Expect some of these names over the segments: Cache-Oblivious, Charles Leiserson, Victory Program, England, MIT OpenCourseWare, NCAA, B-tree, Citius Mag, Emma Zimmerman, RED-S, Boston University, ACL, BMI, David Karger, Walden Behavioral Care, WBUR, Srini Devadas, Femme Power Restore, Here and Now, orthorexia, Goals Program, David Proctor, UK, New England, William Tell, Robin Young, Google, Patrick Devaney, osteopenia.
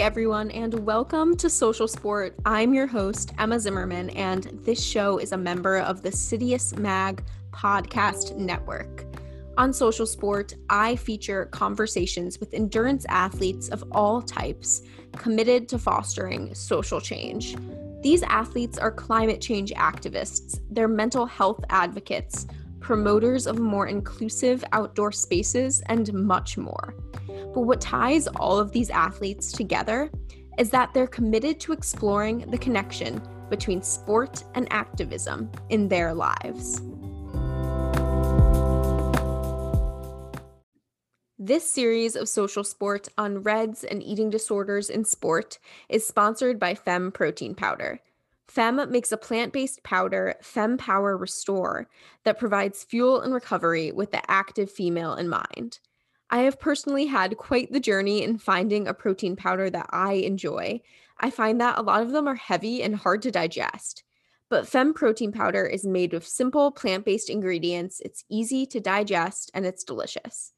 Hey everyone, and welcome to Social Sport. I'm your host, Emma Zimmerman, and this show is a member of the Citius Mag podcast network. On Social Sport, I feature conversations with endurance athletes of all types committed to fostering social change. These athletes are climate change activists, they're mental health advocates, promoters of more inclusive outdoor spaces, and much more. But what ties all of these athletes together is that they're committed to exploring the connection between sport and activism in their lives. This series of Social Sport on RED-S and eating disorders in sport is sponsored by Femme Protein Powder. Femme makes a plant-based powder, Femme Power Restore, that provides fuel and recovery with the active female in mind. I have personally had quite the journey in finding a protein powder that I enjoy. I find that a lot of them are heavy and hard to digest. But Femme Protein Powder is made with simple plant-based ingredients, it's easy to digest, and it's delicious.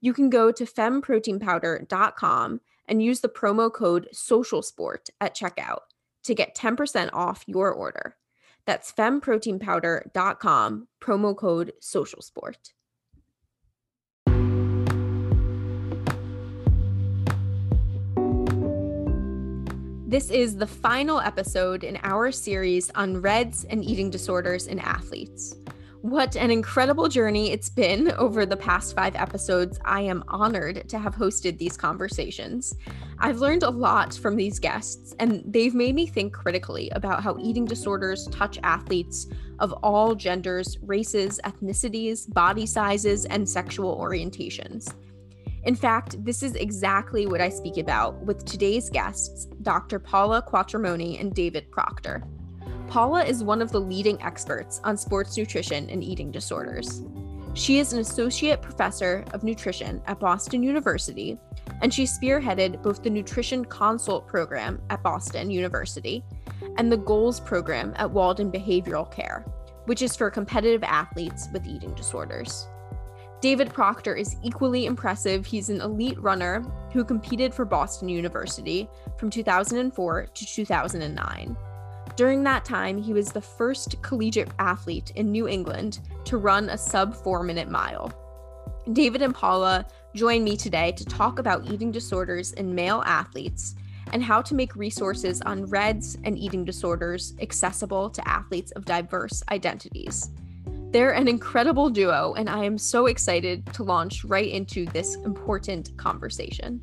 You can go to femmeproteinpowder.com and use the promo code SOCIALSPORT at checkout to get 10% off your order. That's femmeproteinpowder.com, promo code SOCIALSPORT. This is the final episode in our series on RED-S and eating disorders in athletes. What an incredible journey it's been over the past 5 episodes. I am honored to have hosted these conversations. I've learned a lot from these guests, and they've made me think critically about how eating disorders touch athletes of all genders, races, ethnicities, body sizes, and sexual orientations. In fact, this is exactly what I speak about with today's guests, Dr. Paula Quatromoni and David Proctor. Paula is one of the leading experts on sports nutrition and eating disorders. She is an associate professor of nutrition at Boston University, and she spearheaded both the Nutrition Consult Program at Boston University and the Goals Program at Walden Behavioral Care, which is for competitive athletes with eating disorders. David Proctor is equally impressive. He's an elite runner who competed for Boston University from 2004 to 2009. During that time, he was the first collegiate athlete in New England to run a sub-4-minute mile. David and Paula join me today to talk about eating disorders in male athletes and how to make resources on RED-S and eating disorders accessible to athletes of diverse identities. They're an incredible duo, and I am so excited to launch right into this important conversation.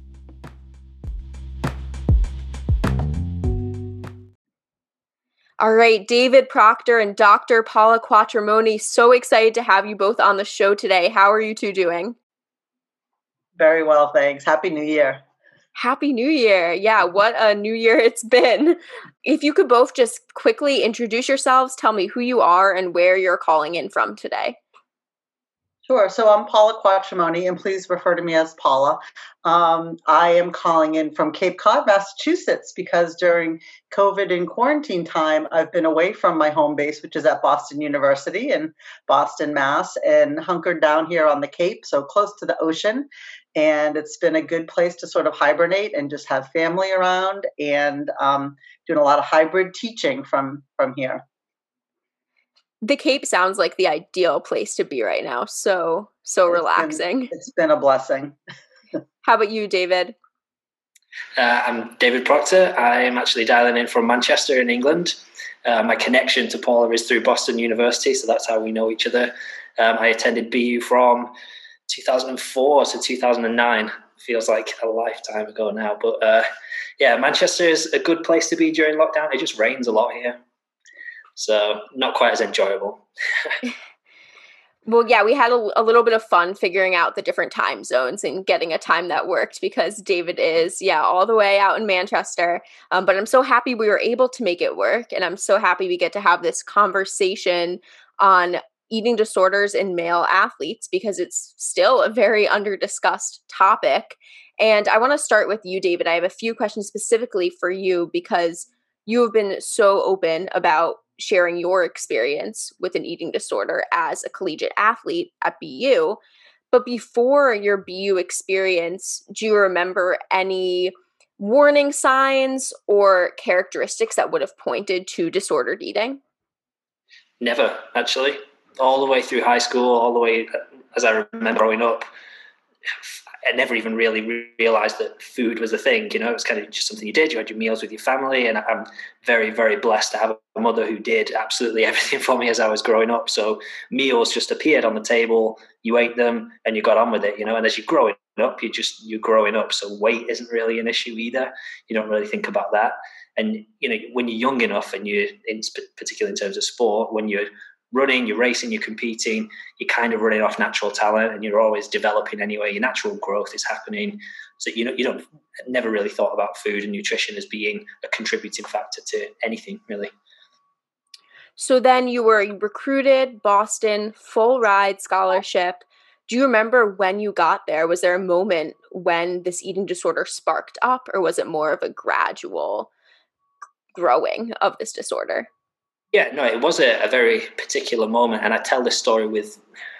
All right, David Proctor and Dr. Paula Quatromoni, so excited to have you both on the show today. How are you two doing? Very well, thanks. Happy New Year. Happy New Year. Yeah, what a new year it's been. If you could both just quickly introduce yourselves, tell me who you are and where you're calling in from today. Sure. So I'm Paula Quatromoni, and please refer to me as Paula. I am calling in from Cape Cod, Massachusetts, because during COVID and quarantine time, I've been away from my home base, which is at Boston University in Boston, Mass, and hunkered down here on the Cape, so close to the ocean. And it's been a good place to sort of hibernate and just have family around, and doing a lot of hybrid teaching from here. The Cape sounds like the ideal place to be right now. So relaxing. It's been a blessing. How about you, David? I'm David Proctor. I'm actually dialing in from Manchester in England. My connection to Paula is through Boston University, so that's how we know each other. I attended BU from 2004 to 2009. Feels like a lifetime ago now. But yeah, Manchester is a good place to be during lockdown. It just rains a lot here, so not quite as enjoyable. Well, yeah, we had a little bit of fun figuring out the different time zones and getting a time that worked, because David is, all the way out in Manchester. But I'm so happy we were able to make it work. And I'm so happy we get to have this conversation on eating disorders in male athletes, because it's still a very under-discussed topic. And I want to start with you, David. I have a few questions specifically for you, because you have been so open about sharing your experience with an eating disorder as a collegiate athlete at BU. But before your BU experience, do you remember any warning signs or characteristics that would have pointed to disordered eating? Never, actually. All the way through high school, all the way as I remember growing up, I never even really realized that food was a thing. You know, it was kind of just something you did. You had your meals with your family. And I'm very, very blessed to have a mother who did absolutely everything for me as I was growing up. So meals just appeared on the table. You ate them and you got on with it, you know, and as you're growing up, you're growing up. So weight isn't really an issue either. You don't really think about that. And, you know, when you're young enough and you're in, particularly in terms of sport, when you're running, you're racing, you're competing, you're kind of running off natural talent and you're always developing anyway. Your natural growth is happening. So, you know, never really thought about food and nutrition as being a contributing factor to anything really. So then you were recruited, Boston, full ride scholarship. Do you remember when you got there? Was there a moment when this eating disorder sparked up, or was it more of a gradual growing of this disorder? Yeah, no, it was a very particular moment. And I tell this story with,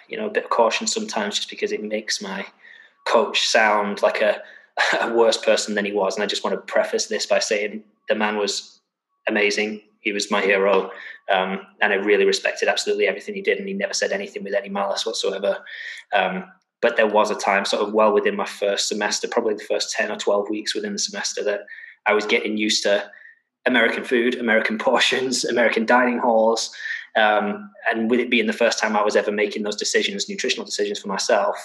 you know, a bit of caution sometimes, just because it makes my coach sound like a worse person than he was. And I just want to preface this by saying the man was amazing. He was my hero. And I really respected absolutely everything he did. And he never said anything with any malice whatsoever. But there was a time sort of well within my first semester, probably the first 10 or 12 weeks within the semester, that I was getting used to American food, American portions, American dining halls. And with it being the first time I was ever making those decisions, nutritional decisions for myself,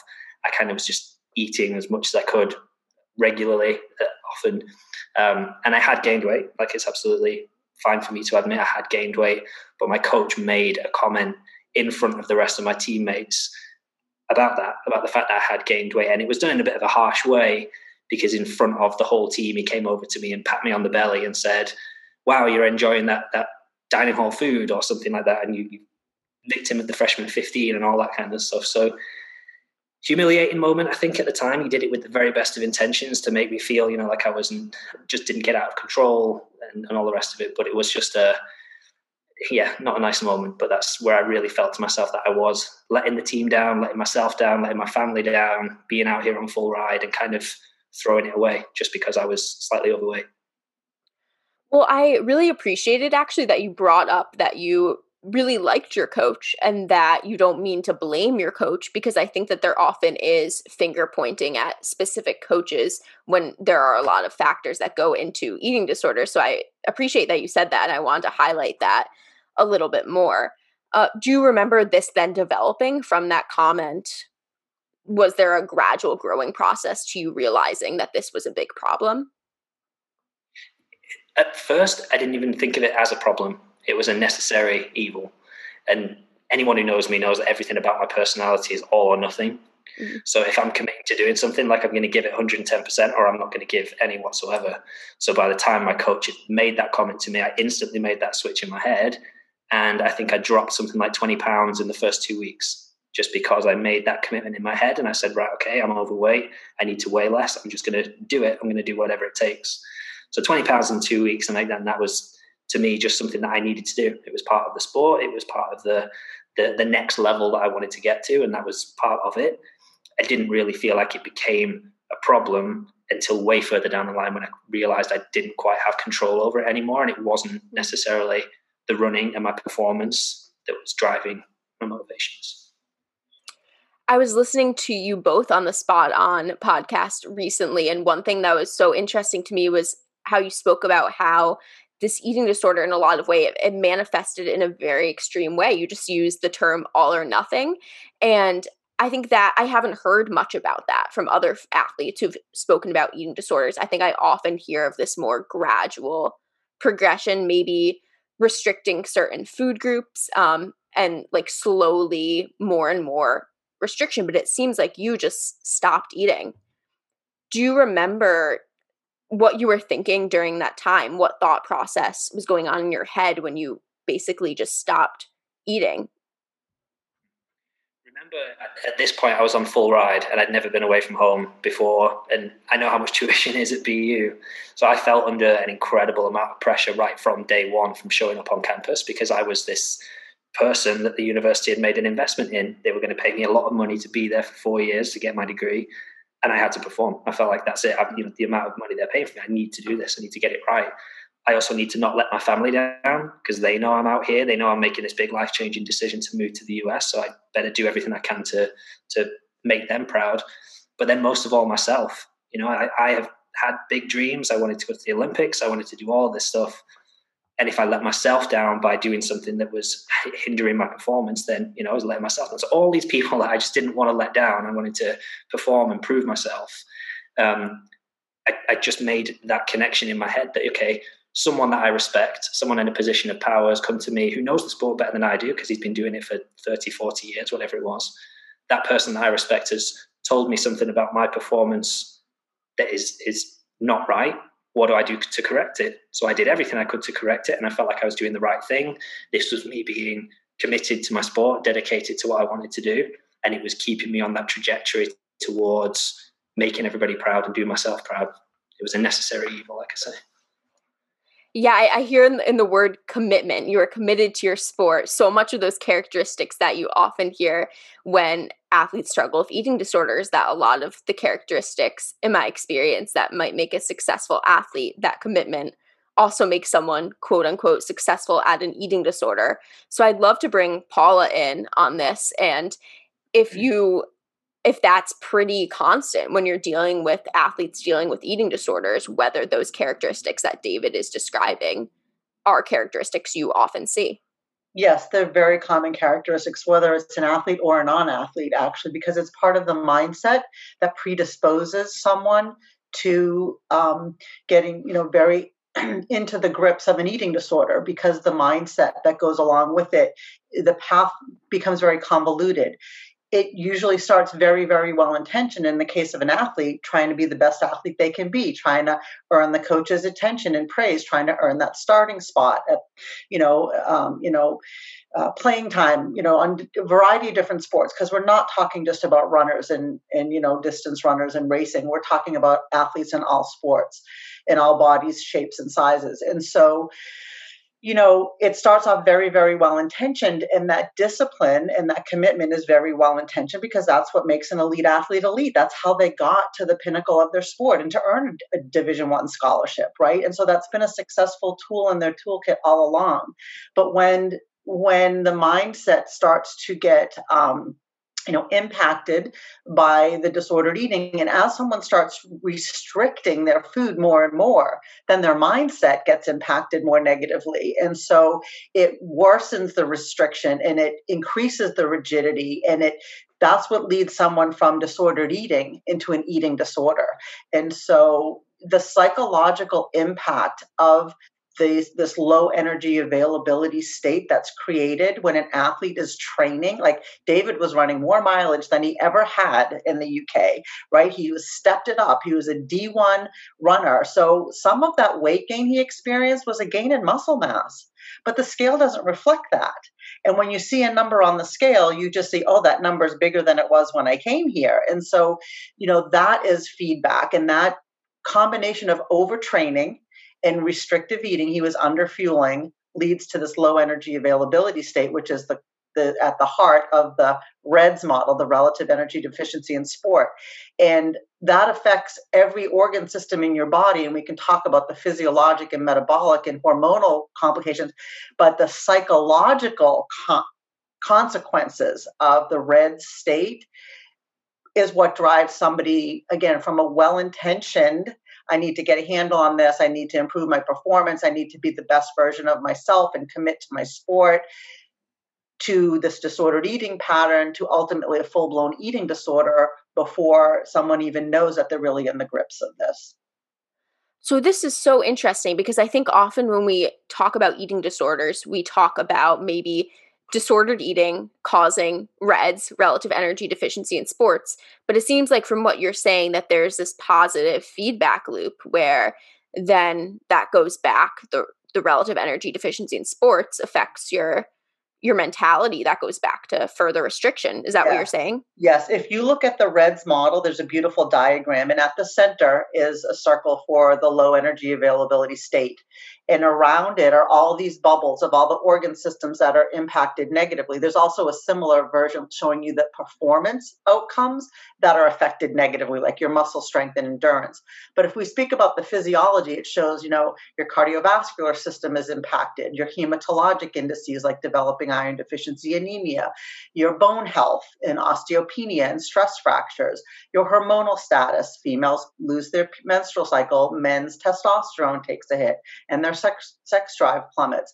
I kind of was just eating as much as I could regularly, often. And I had gained weight. Like, it's absolutely fine for me to admit I had gained weight. But my coach made a comment in front of the rest of my teammates about that, about the fact that I had gained weight. And it was done in a bit of a harsh way, because in front of the whole team, he came over to me and pat me on the belly and said, wow, you're enjoying that dining hall food or something like that. And you victim of the freshman 15 and all that kind of stuff. So humiliating moment. I think at the time he did it with the very best of intentions to make me feel, you know, like I wasn't, just didn't get out of control and all the rest of it. But it was just not a nice moment. But that's where I really felt to myself that I was letting the team down, letting myself down, letting my family down, being out here on full ride and kind of throwing it away just because I was slightly overweight. Well, I really appreciated actually that you brought up that you really liked your coach and that you don't mean to blame your coach, because I think that there often is finger pointing at specific coaches when there are a lot of factors that go into eating disorder. So I appreciate that you said that, and I wanted to highlight that a little bit more. Do you remember this then developing from that comment? Was there a gradual growing process to you realizing that this was a big problem? At first, I didn't even think of it as a problem. It was a necessary evil. And anyone who knows me knows that everything about my personality is all or nothing. Mm-hmm. So if I'm committing to doing something, like, I'm going to give it 110% or I'm not going to give any whatsoever. So by the time my coach had made that comment to me, I instantly made that switch in my head. And I think I dropped something like 20 pounds in the first 2 weeks, just because I made that commitment in my head. And I said, right, okay, I'm overweight. I need to weigh less. I'm just going to do it. I'm going to do whatever it takes. So 20 pounds in 2 weeks. And that was, to me, just something that I needed to do. It was part of the sport. It was part of the next level that I wanted to get to. And that was part of it. I didn't really feel like it became a problem until way further down the line, when I realized I didn't quite have control over it anymore. And it wasn't necessarily the running and my performance that was driving my motivations. I was listening to you both on the Spot On podcast recently, and one thing that was so interesting to me was how you spoke about how this eating disorder, in a lot of ways, it manifested in a very extreme way. You just used the term all or nothing. And I think that I haven't heard much about that from other athletes who've spoken about eating disorders. I think I often hear of this more gradual progression, maybe restricting certain food groups, and like slowly more and more restriction, but it seems like you just stopped eating. Do you remember what you were thinking during that time? What thought process was going on in your head when you basically just stopped eating? Remember, at this point, I was on full ride and I'd never been away from home before. And I know how much tuition is at BU. So I felt under an incredible amount of pressure right from day one, from showing up on campus, because I was this person that the university had made an investment in. They were going to pay me a lot of money to be there for 4 years to get my degree. and I had to perform. I felt like that's it. The amount of money they're paying for me, I need to do this. I need to get it right. I also need to not let my family down because they know I'm out here. They know I'm making this big life-changing decision to move to the US. So I better do everything I can to make them proud. But then most of all, myself. I have had big dreams. I wanted to go to the Olympics. I wanted to do all this stuff. And if I let myself down by doing something that was hindering my performance, then, I was letting myself down. So all these people that I just didn't want to let down, I wanted to perform and prove myself. I just made that connection in my head that, okay, someone that I respect, someone in a position of power has come to me who knows the sport better than I do because he's been doing it for 30, 40 years, whatever it was. That person that I respect has told me something about my performance that is not right. What do I do to correct it? So I did everything I could to correct it, and I felt like I was doing the right thing. This was me being committed to my sport, dedicated to what I wanted to do, and it was keeping me on that trajectory towards making everybody proud and doing myself proud. It was a necessary evil, like I say. Yeah, I hear in the word commitment, you are committed to your sport. So much of those characteristics that you often hear when athletes struggle with eating disorders, that a lot of the characteristics in my experience that might make a successful athlete, that commitment also makes someone quote unquote successful at an eating disorder. So I'd love to bring Paula in on this. And if that's pretty constant when you're dealing with athletes dealing with eating disorders, whether those characteristics that David is describing are characteristics you often see. Yes, they're very common characteristics, whether it's an athlete or a non-athlete, actually, because it's part of the mindset that predisposes someone to getting, very into the grips of an eating disorder, because the mindset that goes along with it, the path becomes very convoluted. It usually starts very, very well-intentioned in the case of an athlete, trying to be the best athlete they can be, trying to earn the coach's attention and praise, trying to earn that starting spot at, playing time, on a variety of different sports, because we're not talking just about runners and distance runners and racing. We're talking about athletes in all sports, in all bodies, shapes, and sizes. And so, it starts off very, very well-intentioned, and that discipline and that commitment is very well-intentioned because that's what makes an elite athlete elite. That's how they got to the pinnacle of their sport and to earn a Division I scholarship, right? And so that's been a successful tool in their toolkit all along. But when the mindset starts to get impacted by the disordered eating. And as someone starts restricting their food more and more, then their mindset gets impacted more negatively. And so it worsens the restriction and it increases the rigidity, and that's what leads someone from disordered eating into an eating disorder. And so the psychological impact of this low energy availability state that's created when an athlete is training, like David was running more mileage than he ever had in the UK, right? He was stepped it up. He was a D1 runner. So some of that weight gain he experienced was a gain in muscle mass, but the scale doesn't reflect that. And when you see a number on the scale, you just see, oh, that number is bigger than it was when I came here. And so, that is feedback, and that combination of overtraining and restrictive eating, he was underfueling, leads to this low energy availability state, which is at the heart of the RED-S model, the relative energy deficiency in sport. And that affects every organ system in your body. And we can talk about the physiologic and metabolic and hormonal complications, but the psychological consequences of the RED-S state is what drives somebody, again, from a well-intentioned, I need to get a handle on this. I need to improve my performance. I need to be the best version of myself and commit to my sport, to this disordered eating pattern, to ultimately a full-blown eating disorder before someone even knows that they're really in the grips of this. So this is so interesting because I think often when we talk about eating disorders, we talk about maybe disordered eating causing RED-S, relative energy deficiency in sports. But it seems like from what you're saying that there's this positive feedback loop where then that goes back, the relative energy deficiency in sports affects your mentality. That goes back to further restriction. Is that what you're saying? Yes. If you look at the RED-S model, there's a beautiful diagram, and at the center is a circle for the low energy availability state. And around it are all these bubbles of all the organ systems that are impacted negatively. There's also a similar version showing you the performance outcomes that are affected negatively, like your muscle strength and endurance. But if we speak about the physiology, it shows, you know, your cardiovascular system is impacted, your hematologic indices like developing iron deficiency anemia, your bone health and osteopenia and stress fractures, your hormonal status. Females lose their menstrual cycle, men's testosterone takes a hit, and their sex drive plummets.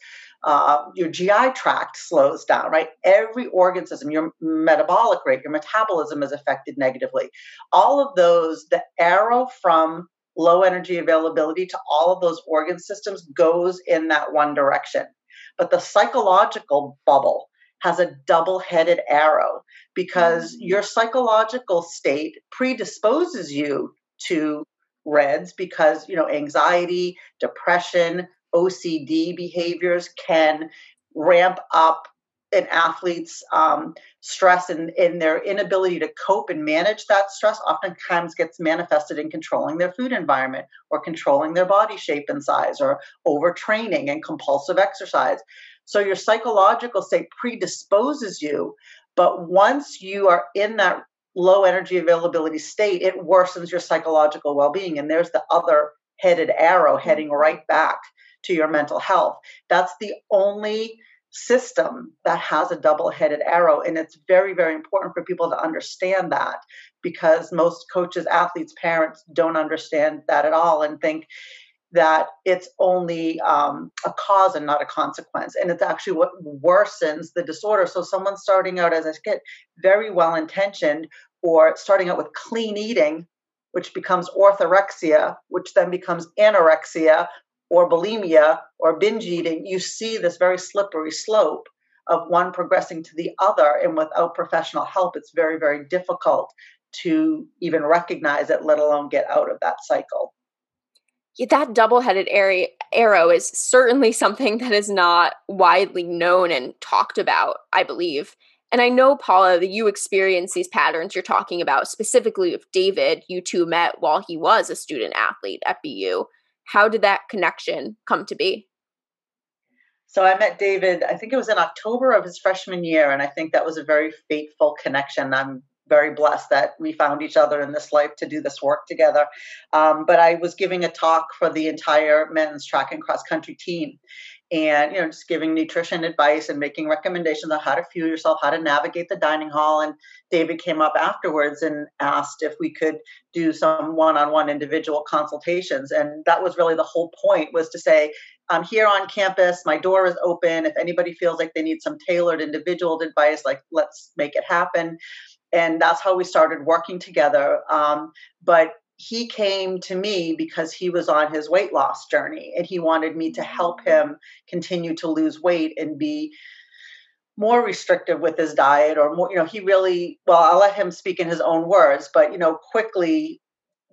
Your GI tract slows down, right? Every organ system, your metabolic rate, your metabolism is affected negatively. All of those, the arrow from low energy availability to all of those organ systems goes in that one direction. But the psychological bubble has a double-headed arrow because your psychological state predisposes you to REDs because, you know, anxiety, depression, OCD behaviors can ramp up an athlete's stress, and their inability to cope and manage that stress oftentimes gets manifested in controlling their food environment or controlling their body shape and size or overtraining and compulsive exercise. So your psychological state predisposes you, but once you are in that low energy availability state, it worsens your psychological well-being. And there's the other headed arrow heading right back to your mental health. That's the only system that has a double-headed arrow. And it's very, very important for people to understand that because most coaches, athletes, parents don't understand that at all and think that it's only a cause and not a consequence. And it's actually what worsens the disorder. So someone starting out as a kid, very well-intentioned, or starting out with clean eating, which becomes orthorexia, which then becomes anorexia or bulimia or binge eating, you see this very slippery slope of one progressing to the other. And without professional help, it's very, very difficult to even recognize it, let alone get out of that cycle. That double-headed arrow is certainly something that is not widely known and talked about, I believe. And I know, Paula, that you experience these patterns you're talking about specifically with David. You two met while he was a student athlete at BU. How did that connection come to be? So I met David, I think it was in October of his freshman year, and I think that was a very fateful connection. I'm very blessed that we found each other in this life to do this work together. But I was giving a talk for the entire men's track and cross country team and, you know, just giving nutrition advice and making recommendations on how to fuel yourself, how to navigate the dining hall. And David came up afterwards and asked if we could do some one-on-one individual consultations. And that was really the whole point, was to say, I'm here on campus. My door is open. If anybody feels like they need some tailored individual advice, like, let's make it happen. And that's how we started working together. But he came to me because he was on his weight loss journey and he wanted me to help him continue to lose weight and be more restrictive with his diet or more, you know, he really, well, I'll let him speak in his own words, but, you know, quickly,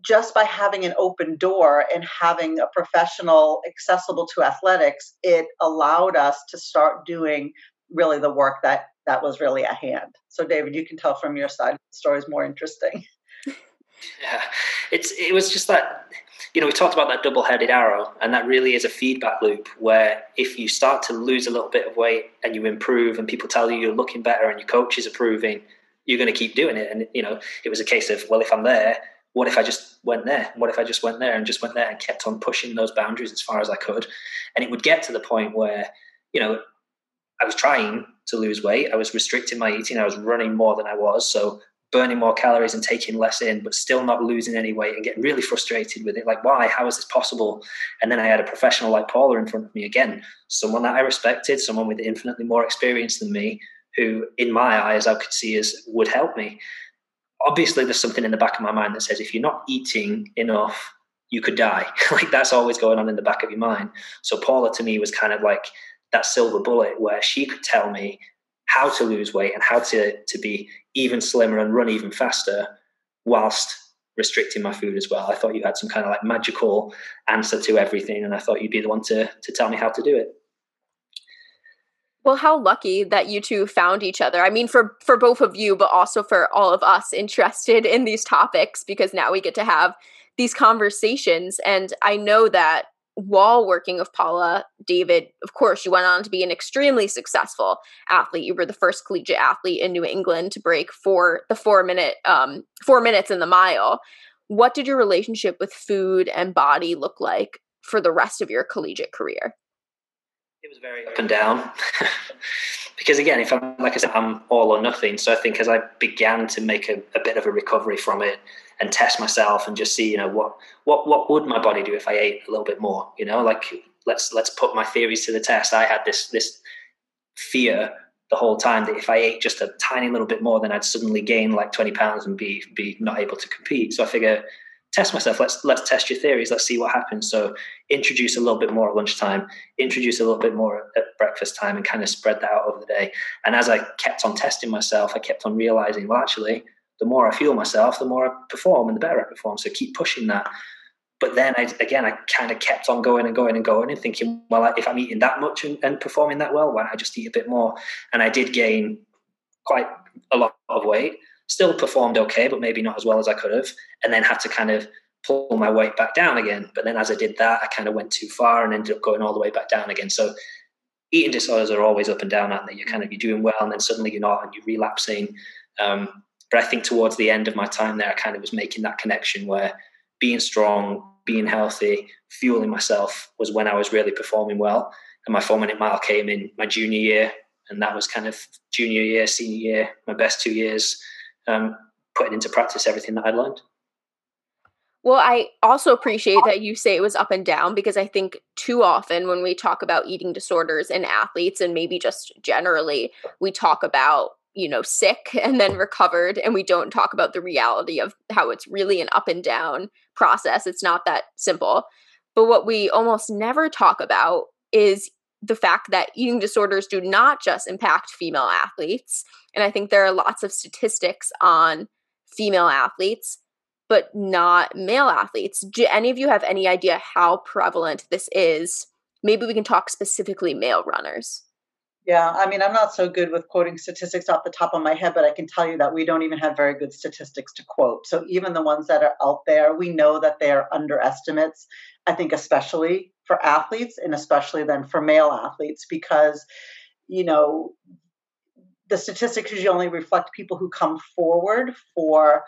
just by having an open door and having a professional accessible to athletics, it allowed us to start doing really the work that was really at hand. So David, you can tell from your side, the story is more interesting. Yeah, it was just that, you know, we talked about that double-headed arrow, and that really is a feedback loop where if you start to lose a little bit of weight and you improve and people tell you you're looking better and your coach is approving, you're going to keep doing it. And, you know, it was a case of, well, if I'm there, what if I just went there? What if I just went there and just went there and kept on pushing those boundaries as far as I could? And it would get to the point where, you know, I was trying to lose weight. I was restricting my eating. I was running more than I was. So burning more calories and taking less in, but still not losing any weight and getting really frustrated with it. Like, why? How is this possible? And then I had a professional like Paula in front of me again, someone that I respected, someone with infinitely more experience than me, who in my eyes, I could see as would help me. Obviously, there's something in the back of my mind that says, if you're not eating enough, you could die. Like, that's always going on in the back of your mind. So Paula to me was kind of like that silver bullet where she could tell me how to lose weight and how to be even slimmer and run even faster whilst restricting my food as well. I thought you had some kind of like magical answer to everything, and I thought you'd be the one to tell me how to do it. Well, how lucky that you two found each other. I mean, for both of you, but also for all of us interested in these topics, because now we get to have these conversations. And I know that while working with Paula, David, of course, you went on to be an extremely successful athlete. You were the first collegiate athlete in New England to break the 4 minutes in the mile. What did your relationship with food and body look like for the rest of your collegiate career? It was very up and down because, again, if I'm, like I said, I'm all or nothing. So I think as I began to make a bit of a recovery from it and test myself and just see, you know, what would my body do if I ate a little bit more, you know, like let's put my theories to the test. I had this fear the whole time that if I ate just a tiny little bit more, then I'd suddenly gain like 20 pounds and be not able to compete. So I figure, test myself. Let's test your theories. Let's see what happens. So introduce a little bit more at lunchtime, introduce a little bit more at breakfast time, and kind of spread that out over the day. And as I kept on testing myself, I kept on realizing, well, actually, the more I fuel myself, the more I perform and the better I perform. So keep pushing that. But then I kind of kept on going and thinking, well, if I'm eating that much and performing that well, why don't I just eat a bit more? And I did gain quite a lot of weight. Still performed okay, but maybe not as well as I could have, and then had to kind of pull my weight back down again. But then as I did that, I kind of went too far and ended up going all the way back down again. So eating disorders are always up and down, aren't they? You're doing well, and then suddenly you're not, and you're relapsing. But I think towards the end of my time there, I kind of was making that connection where being strong, being healthy, fueling myself was when I was really performing well. And my 4-minute mile came in my junior year, and that was kind of junior year, senior year, my best 2 years. Putting into practice everything that I'd learned. Well, I also appreciate that you say it was up and down, because I think too often when we talk about eating disorders in athletes, and maybe just generally, we talk about, you know, sick and then recovered, and we don't talk about the reality of how it's really an up and down process. It's not that simple. But what we almost never talk about is the fact that eating disorders do not just impact female athletes. And I think there are lots of statistics on female athletes, but not male athletes. Do any of you have any idea how prevalent this is? Maybe we can talk specifically male runners. Yeah, I mean, I'm not so good with quoting statistics off the top of my head, but I can tell you that we don't even have very good statistics to quote. So even the ones that are out there, we know that they are underestimates, I think, especially for athletes, and especially then for male athletes, because, you know, the statistics usually only reflect people who come forward for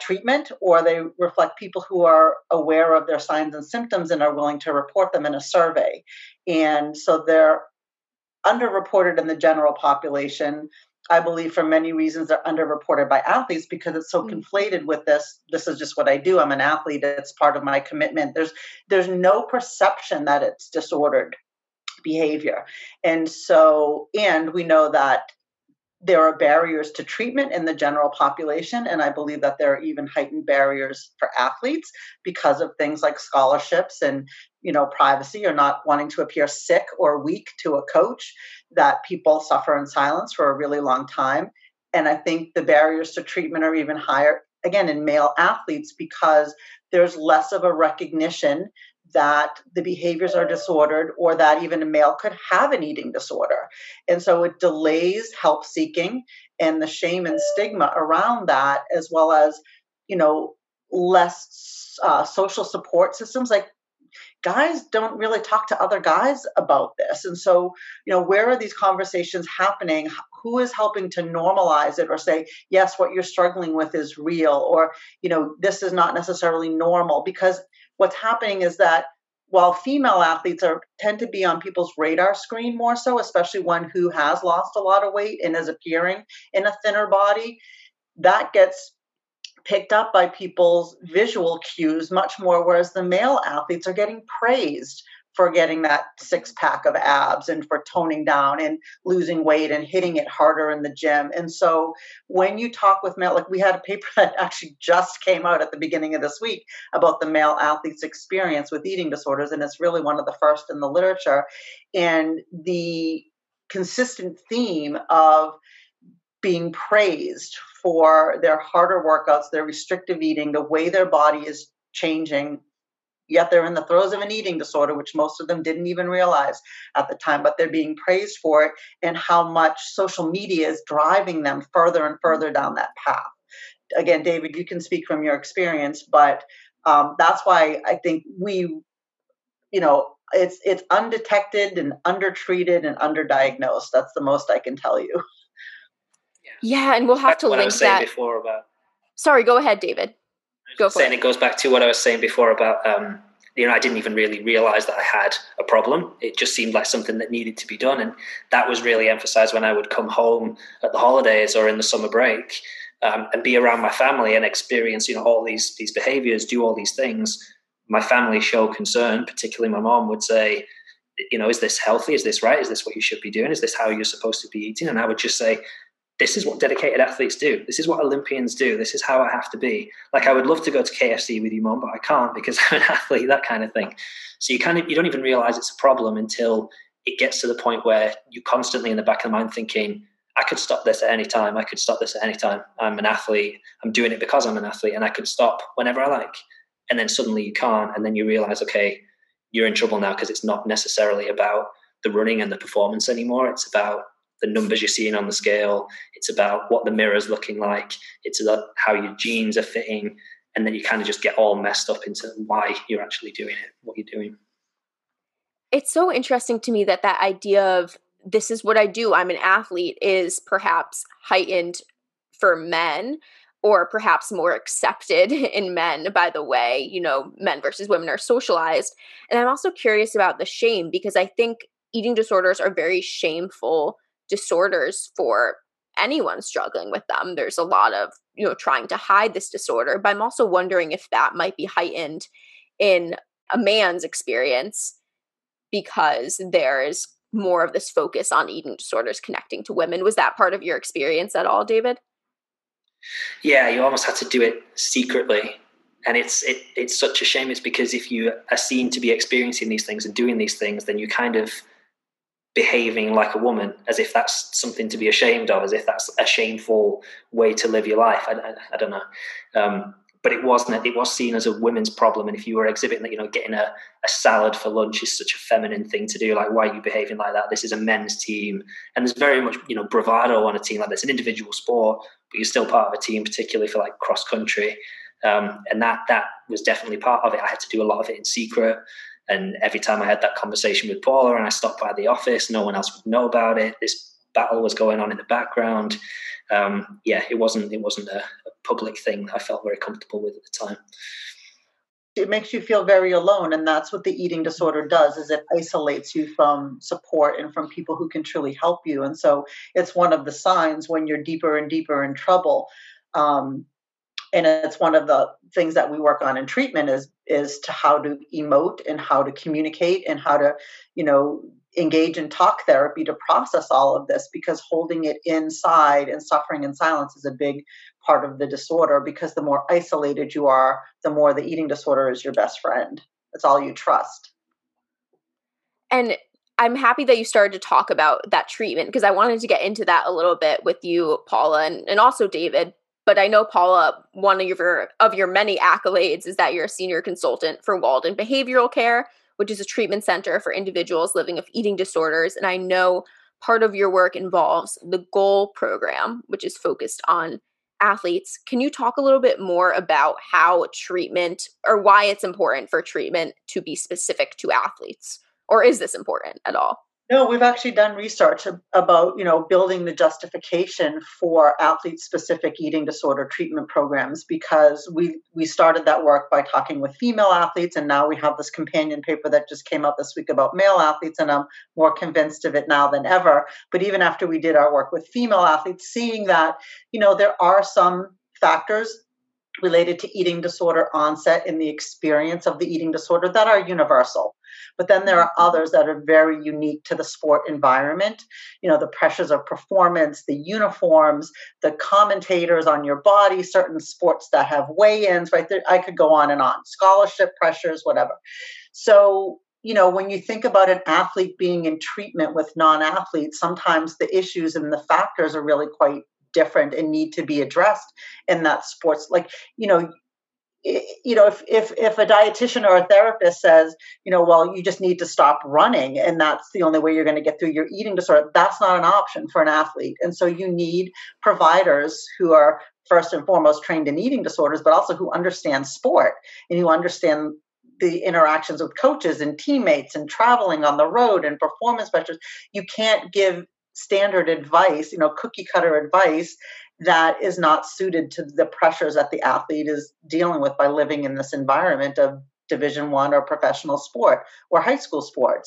treatment, or they reflect people who are aware of their signs and symptoms and are willing to report them in a survey. And so they're underreported in the general population. I believe for many reasons they're underreported by athletes because it's so conflated with this. This is just what I do. I'm an athlete. It's part of my commitment. There's no perception that it's disordered behavior. And we know that there are barriers to treatment in the general population. And I believe that there are even heightened barriers for athletes because of things like scholarships and, you know, privacy, or not wanting to appear sick or weak to a coach, that people suffer in silence for a really long time. And I think the barriers to treatment are even higher, again, in male athletes, because there's less of a recognition that the behaviors are disordered, or that even a male could have an eating disorder. And so it delays help seeking, and the shame and stigma around that, as well as, you know, less social support systems. Like, guys don't really talk to other guys about this. And so, you know, where are these conversations happening? Who is helping to normalize it, or say, yes, what you're struggling with is real, or, you know, this is not necessarily normal? Because what's happening is that while female athletes tend to be on people's radar screen more so, especially one who has lost a lot of weight and is appearing in a thinner body, that gets picked up by people's visual cues much more, whereas the male athletes are getting praised for getting that six-pack of abs and for toning down and losing weight and hitting it harder in the gym. And so when you talk with male, like, we had a paper that actually just came out at the beginning of this week about the male athletes' experience with eating disorders, and it's really one of the first in the literature. And the consistent theme of being praised for their harder workouts, their restrictive eating, the way their body is changing, yet they're in the throes of an eating disorder, which most of them didn't even realize at the time, but they're being praised for it, and how much social media is driving them further and further down that path. Again, David, you can speak from your experience, but that's why I think we you know, it's undetected and undertreated and underdiagnosed. That's the most I can tell you. Yeah, and we'll have to link that. Before about, sorry, go ahead, David. Go for it. It goes back to what I was saying before about, you know, I didn't even really realize that I had a problem. It just seemed like something that needed to be done. And that was really emphasized when I would come home at the holidays or in the summer break, and be around my family and experience, you know, all these behaviors, do all these things. My family show concern, particularly my mom would say, you know, is this healthy? Is this right? Is this what you should be doing? Is this how you're supposed to be eating? And I would just say, this is what dedicated athletes do. This is what Olympians do. This is how I have to be. Like, I would love to go to KFC with you, Mom, but I can't because I'm an athlete, that kind of thing. So you don't even realize it's a problem until it gets to the point where you're constantly in the back of the mind thinking, I could stop this at any time. I could stop this at any time. I'm an athlete. I'm doing it because I'm an athlete, and I could stop whenever I like. And then suddenly you can't. And then you realize, okay, you're in trouble now, because it's not necessarily about the running and the performance anymore. It's about the numbers you're seeing on the scale. It's about what the mirror's looking like. It's about how your jeans are fitting. And then you kind of just get all messed up into why you're actually doing it, what you're doing. It's so interesting to me that that idea of this is what I do, I'm an athlete, is perhaps heightened for men, or perhaps more accepted in men by the way, you know, men versus women are socialized. And I'm also curious about the shame, because I think eating disorders are very shameful disorders for anyone struggling with them. There's a lot of, you know, trying to hide this disorder, but I'm also wondering if that might be heightened in a man's experience because there is more of this focus on eating disorders connecting to women. Was that part of your experience at all, David? Yeah, you almost had to do it secretly. And it's such a shame. It's because if you are seen to be experiencing these things and doing these things, then you kind of behaving like a woman, as if that's something to be ashamed of, as if that's a shameful way to live your life. I don't know. But it wasn't. It was seen as a women's problem. And if you were exhibiting that, you know, getting a salad for lunch is such a feminine thing to do. Like, why are you behaving like that? This is a men's team. And there's very much, you know, bravado on a team like this, an individual sport, but you're still part of a team, particularly for like cross country. And that was definitely part of it. I had to do a lot of it in secret. And every time I had that conversation with Paula and I stopped by the office, no one else would know about it. This battle was going on in the background. It wasn't a public thing that I felt very comfortable with at the time. It makes you feel very alone. And that's what the eating disorder does, is it isolates you from support and from people who can truly help you. And so it's one of the signs when you're deeper and deeper in trouble. And it's one of the things that we work on in treatment is to how to emote and how to communicate and how to, you know, engage in talk therapy to process all of this, because holding it inside and suffering in silence is a big part of the disorder, because the more isolated you are, the more the eating disorder is your best friend. It's all you trust. And I'm happy that you started to talk about that treatment, because I wanted to get into that a little bit with you, Paula, and also David. But I know, Paula, one of your many accolades is that you're a senior consultant for Walden Behavioral Care, which is a treatment center for individuals living with eating disorders. And I know part of your work involves the Goal Program, which is focused on athletes. Can you talk a little bit more about how treatment, or why it's important for treatment to be specific to athletes? Or is this important at all? No, we've actually done research about, you know, building the justification for athlete-specific eating disorder treatment programs, because we started that work by talking with female athletes, and now we have this companion paper that just came out this week about male athletes, and I'm more convinced of it now than ever. But even after we did our work with female athletes, seeing that, you know, there are some factors related to eating disorder onset in the experience of the eating disorder that are universal. But then there are others that are very unique to the sport environment. You know, the pressures of performance, the uniforms, the commentators on your body, certain sports that have weigh-ins, right? I could go on and on. Scholarship pressures, whatever. So, you know, when you think about an athlete being in treatment with non-athletes, sometimes the issues and the factors are really quite different and need to be addressed in that sports. Like, you know, if a dietitian or a therapist says, you know, well, you just need to stop running and that's the only way you're going to get through your eating disorder, that's not an option for an athlete. And so you need providers who are first and foremost trained in eating disorders, but also who understand sport and who understand the interactions with coaches and teammates and traveling on the road and performance measures. You can't give standard advice, you know, cookie cutter advice that is not suited to the pressures that the athlete is dealing with by living in this environment of Division I or professional sport or high school sport.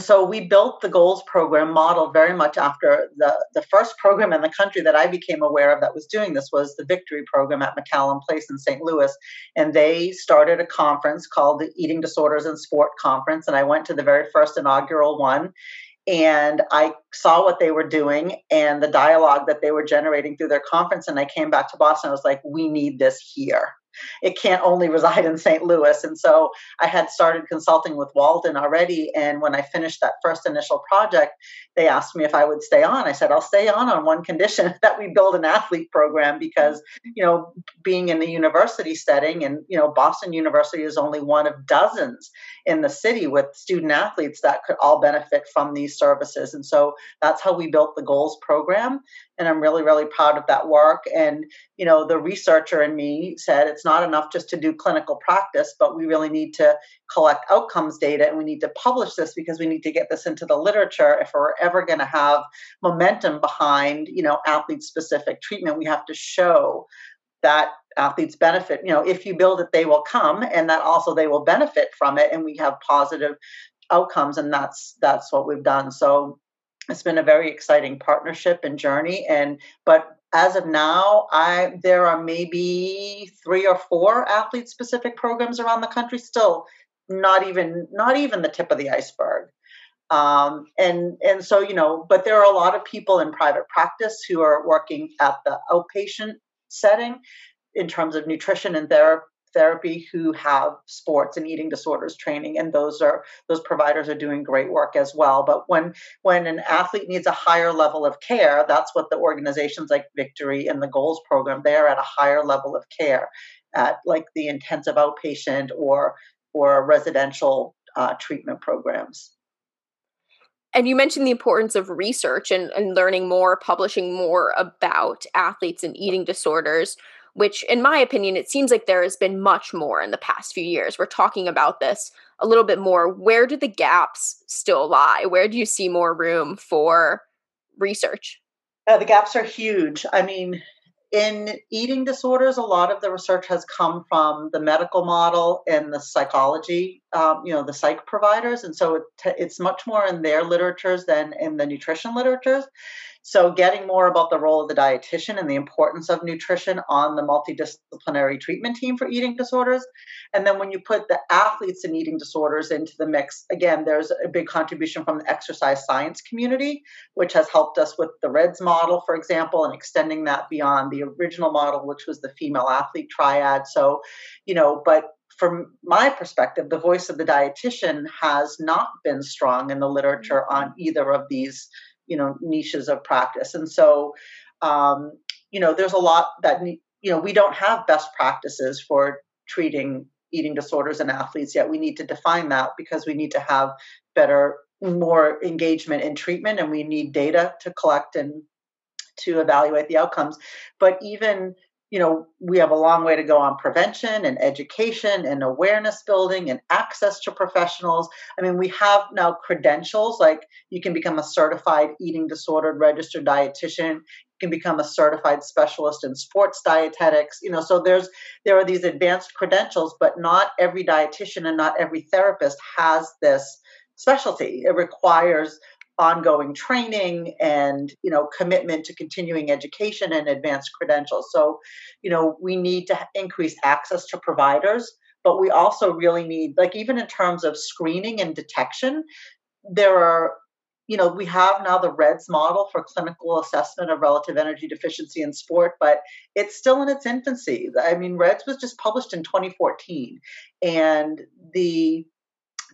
So we built the Goals Program model very much after the first program in the country that I became aware of that was doing this was the Victory Program at McCallum Place in St. Louis. And they started a conference called the Eating Disorders in Sport Conference. And I went to the very first inaugural one. And I saw what they were doing and the dialogue that they were generating through their conference. And I came back to Boston. I was like, we need this here. It can't only reside in St. Louis. And so I had started consulting with Walden already. And when I finished that first initial project, they asked me if I would stay on. I said, I'll stay on one condition, that we build an athlete program, because, you know, being in the university setting and, you know, Boston University is only one of dozens in the city with student athletes that could all benefit from these services. And so that's how we built the Goals Program. And I'm really, really proud of that work. And, you know, the researcher in me said it's not enough just to do clinical practice, but we really need to collect outcomes data and we need to publish this because we need to get this into the literature. If we're ever going to have momentum behind, you know, athlete-specific treatment, we have to show that athletes benefit. You know, if you build it, they will come, and that also they will benefit from it. And we have positive outcomes, and that's what we've done. So it's been a very exciting partnership and journey. But as of now, there are maybe 3 or 4 athlete-specific programs around the country. Still, not even the tip of the iceberg. And so, you know, but there are a lot of people in private practice who are working at the outpatient setting in terms of nutrition and therapy who have sports and eating disorders training, and those providers are doing great work as well. But when an athlete needs a higher level of care, that's what the organizations like Victory and the Goals Program, they're at a higher level of care at like the intensive outpatient or residential treatment programs. And you mentioned the importance of research and learning more, publishing more about athletes and eating disorders, which in my opinion, it seems like there has been much more in the past few years. We're talking about this a little bit more. Where do the gaps still lie? Where do you see more room for research? The gaps are huge. I mean, in eating disorders, a lot of the research has come from the medical model and the psychology, you know, the psych providers. And so it's much more in their literatures than in the nutrition literatures. So getting more about the role of the dietitian and the importance of nutrition on the multidisciplinary treatment team for eating disorders. And then when you put the athletes in eating disorders into the mix, again, there's a big contribution from the exercise science community, which has helped us with the RED-S model, for example, and extending that beyond the original model, which was the female athlete triad. So, you know, but from my perspective, the voice of the dietitian has not been strong in the literature on either of these, you know, niches of practice. And so, you know, there's a lot that, you know, we don't have best practices for treating eating disorders in athletes yet. We need to define that because we need to have better, more engagement in treatment, and we need data to collect and to evaluate the outcomes. But even, you know, we have a long way to go on prevention and education and awareness building and access to professionals. I mean, we have now credentials, like you can become a certified eating disorder registered dietitian, you can become a certified specialist in sports dietetics, you know, so there are these advanced credentials, but not every dietitian and not every therapist has this specialty. It requires ongoing training and, you know, commitment to continuing education and advanced credentials. So, you know, we need to increase access to providers, but we also really need, like, even in terms of screening and detection, there are, you know, we have now the RED-S model for clinical assessment of relative energy deficiency in sport, but it's still in its infancy. I mean, RED-S was just published in 2014, and the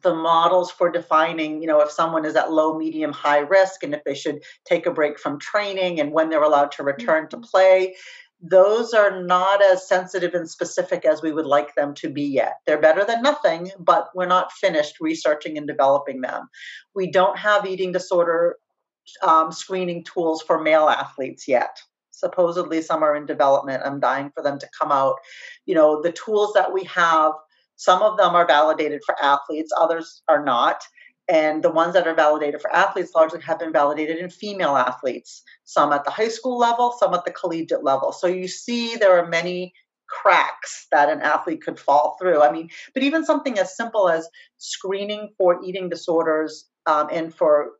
models for defining, you know, if someone is at low, medium, high risk, and if they should take a break from training and when they're allowed to return to play, those are not as sensitive and specific as we would like them to be yet. They're better than nothing, but we're not finished researching and developing them. We don't have eating disorder screening tools for male athletes yet. Supposedly some are in development. I'm dying for them to come out. You know, the tools that we have Some of them are validated for athletes, others are not. And the ones that are validated for athletes largely have been validated in female athletes, some at the high school level, some at the collegiate level. So you see there are many cracks that an athlete could fall through. I mean, but even something as simple as screening for eating disorders and for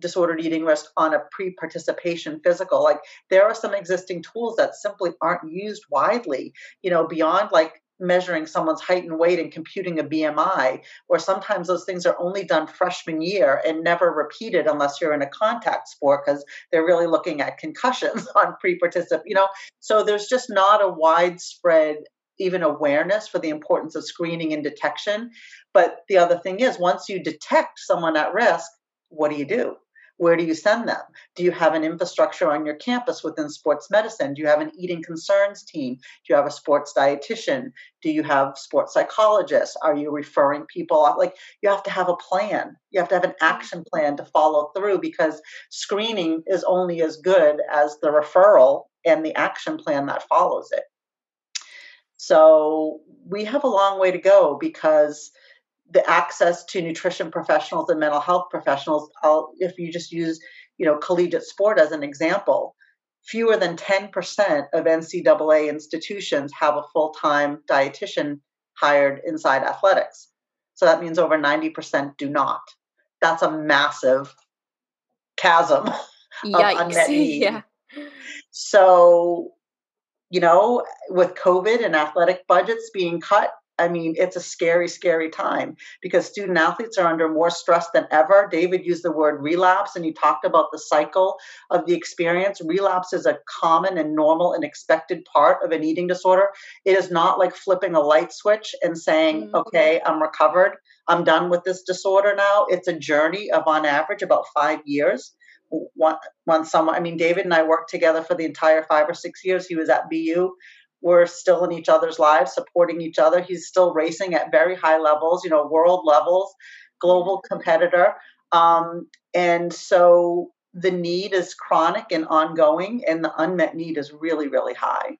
disordered eating risk on a pre-participation physical, like there are some existing tools that simply aren't used widely, you know, beyond like measuring someone's height and weight and computing a BMI, or sometimes those things are only done freshman year and never repeated unless you're in a contact sport because they're really looking at concussions on pre-participant, you know. So there's just not a widespread even awareness for the importance of screening and detection. But the other thing is, once you detect someone at risk, what do? Where do you send them? Do you have an infrastructure on your campus within sports medicine? Do you have an eating concerns team? Do you have a sports dietitian? Do you have sports psychologists? Are you referring people out? Like, you have to have a plan. You have to have an action plan to follow through, because screening is only as good as the referral and the action plan that follows it. So we have a long way to go, because the access to nutrition professionals and mental health professionals, if you just use, you know, collegiate sport as an example, fewer than 10% of NCAA institutions have a full-time dietitian hired inside athletics. So that means over 90% do not. That's a massive chasm of unmet need. Yeah. So, you know, with COVID and athletic budgets being cut, I mean, it's a scary, scary time, because student athletes are under more stress than ever. David used the word relapse, and he talked about the cycle of the experience. Relapse is a common and normal and expected part of an eating disorder. It is not like flipping a light switch and saying, okay, I'm recovered. I'm done with this disorder now. It's a journey of, on average, about 5 years. Once someone, I mean, David and I worked together for the entire 5 or 6 years. He was at BU. We're still in each other's lives, supporting each other. He's still racing at very high levels, you know, world levels, global competitor. And so the need is chronic and ongoing, and the unmet need is really, really high.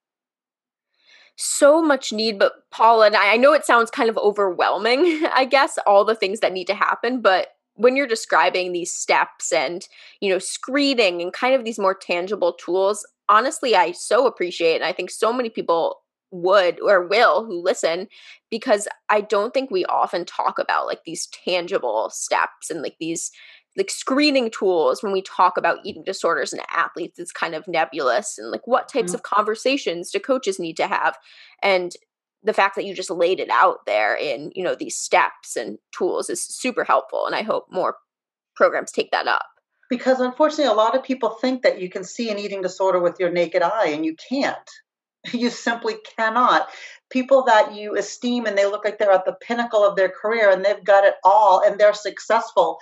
So much need. But Paula, and I know it sounds kind of overwhelming, I guess, all the things that need to happen, but when you're describing these steps and, you know, screening and kind of these more tangible tools, honestly, I so appreciate, and I think so many people would or will who listen, because I don't think we often talk about like these tangible steps and like these like screening tools when we talk about eating disorders and athletes. It's kind of nebulous, and like what types of conversations do coaches need to have? And the fact that you just laid it out there in, you know, these steps and tools is super helpful. And I hope more programs take that up. Because unfortunately, a lot of people think that you can see an eating disorder with your naked eye, and you can't. You simply cannot. People that you esteem and they look like they're at the pinnacle of their career and they've got it all and they're successful,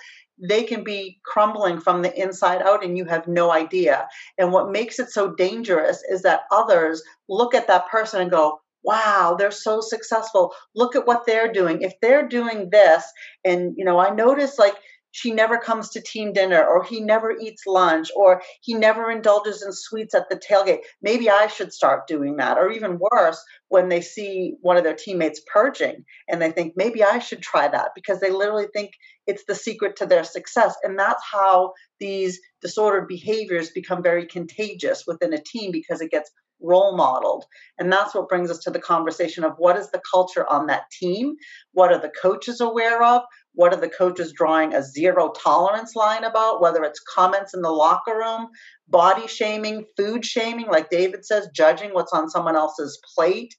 they can be crumbling from the inside out and you have no idea. And what makes it so dangerous is that others look at that person and go, wow, they're so successful. Look at what they're doing. If they're doing this, and, you know, I notice like, she never comes to team dinner, or he never eats lunch, or he never indulges in sweets at the tailgate. Maybe I should start doing that. Or even worse, when they see one of their teammates purging and they think, maybe I should try that, because they literally think it's the secret to their success. And that's how these disordered behaviors become very contagious within a team, because it gets role modeled. And that's what brings us to the conversation of what is the culture on that team? What are the coaches aware of? What are the coaches drawing a zero tolerance line about, whether it's comments in the locker room, body shaming, food shaming, like David says, judging what's on someone else's plate.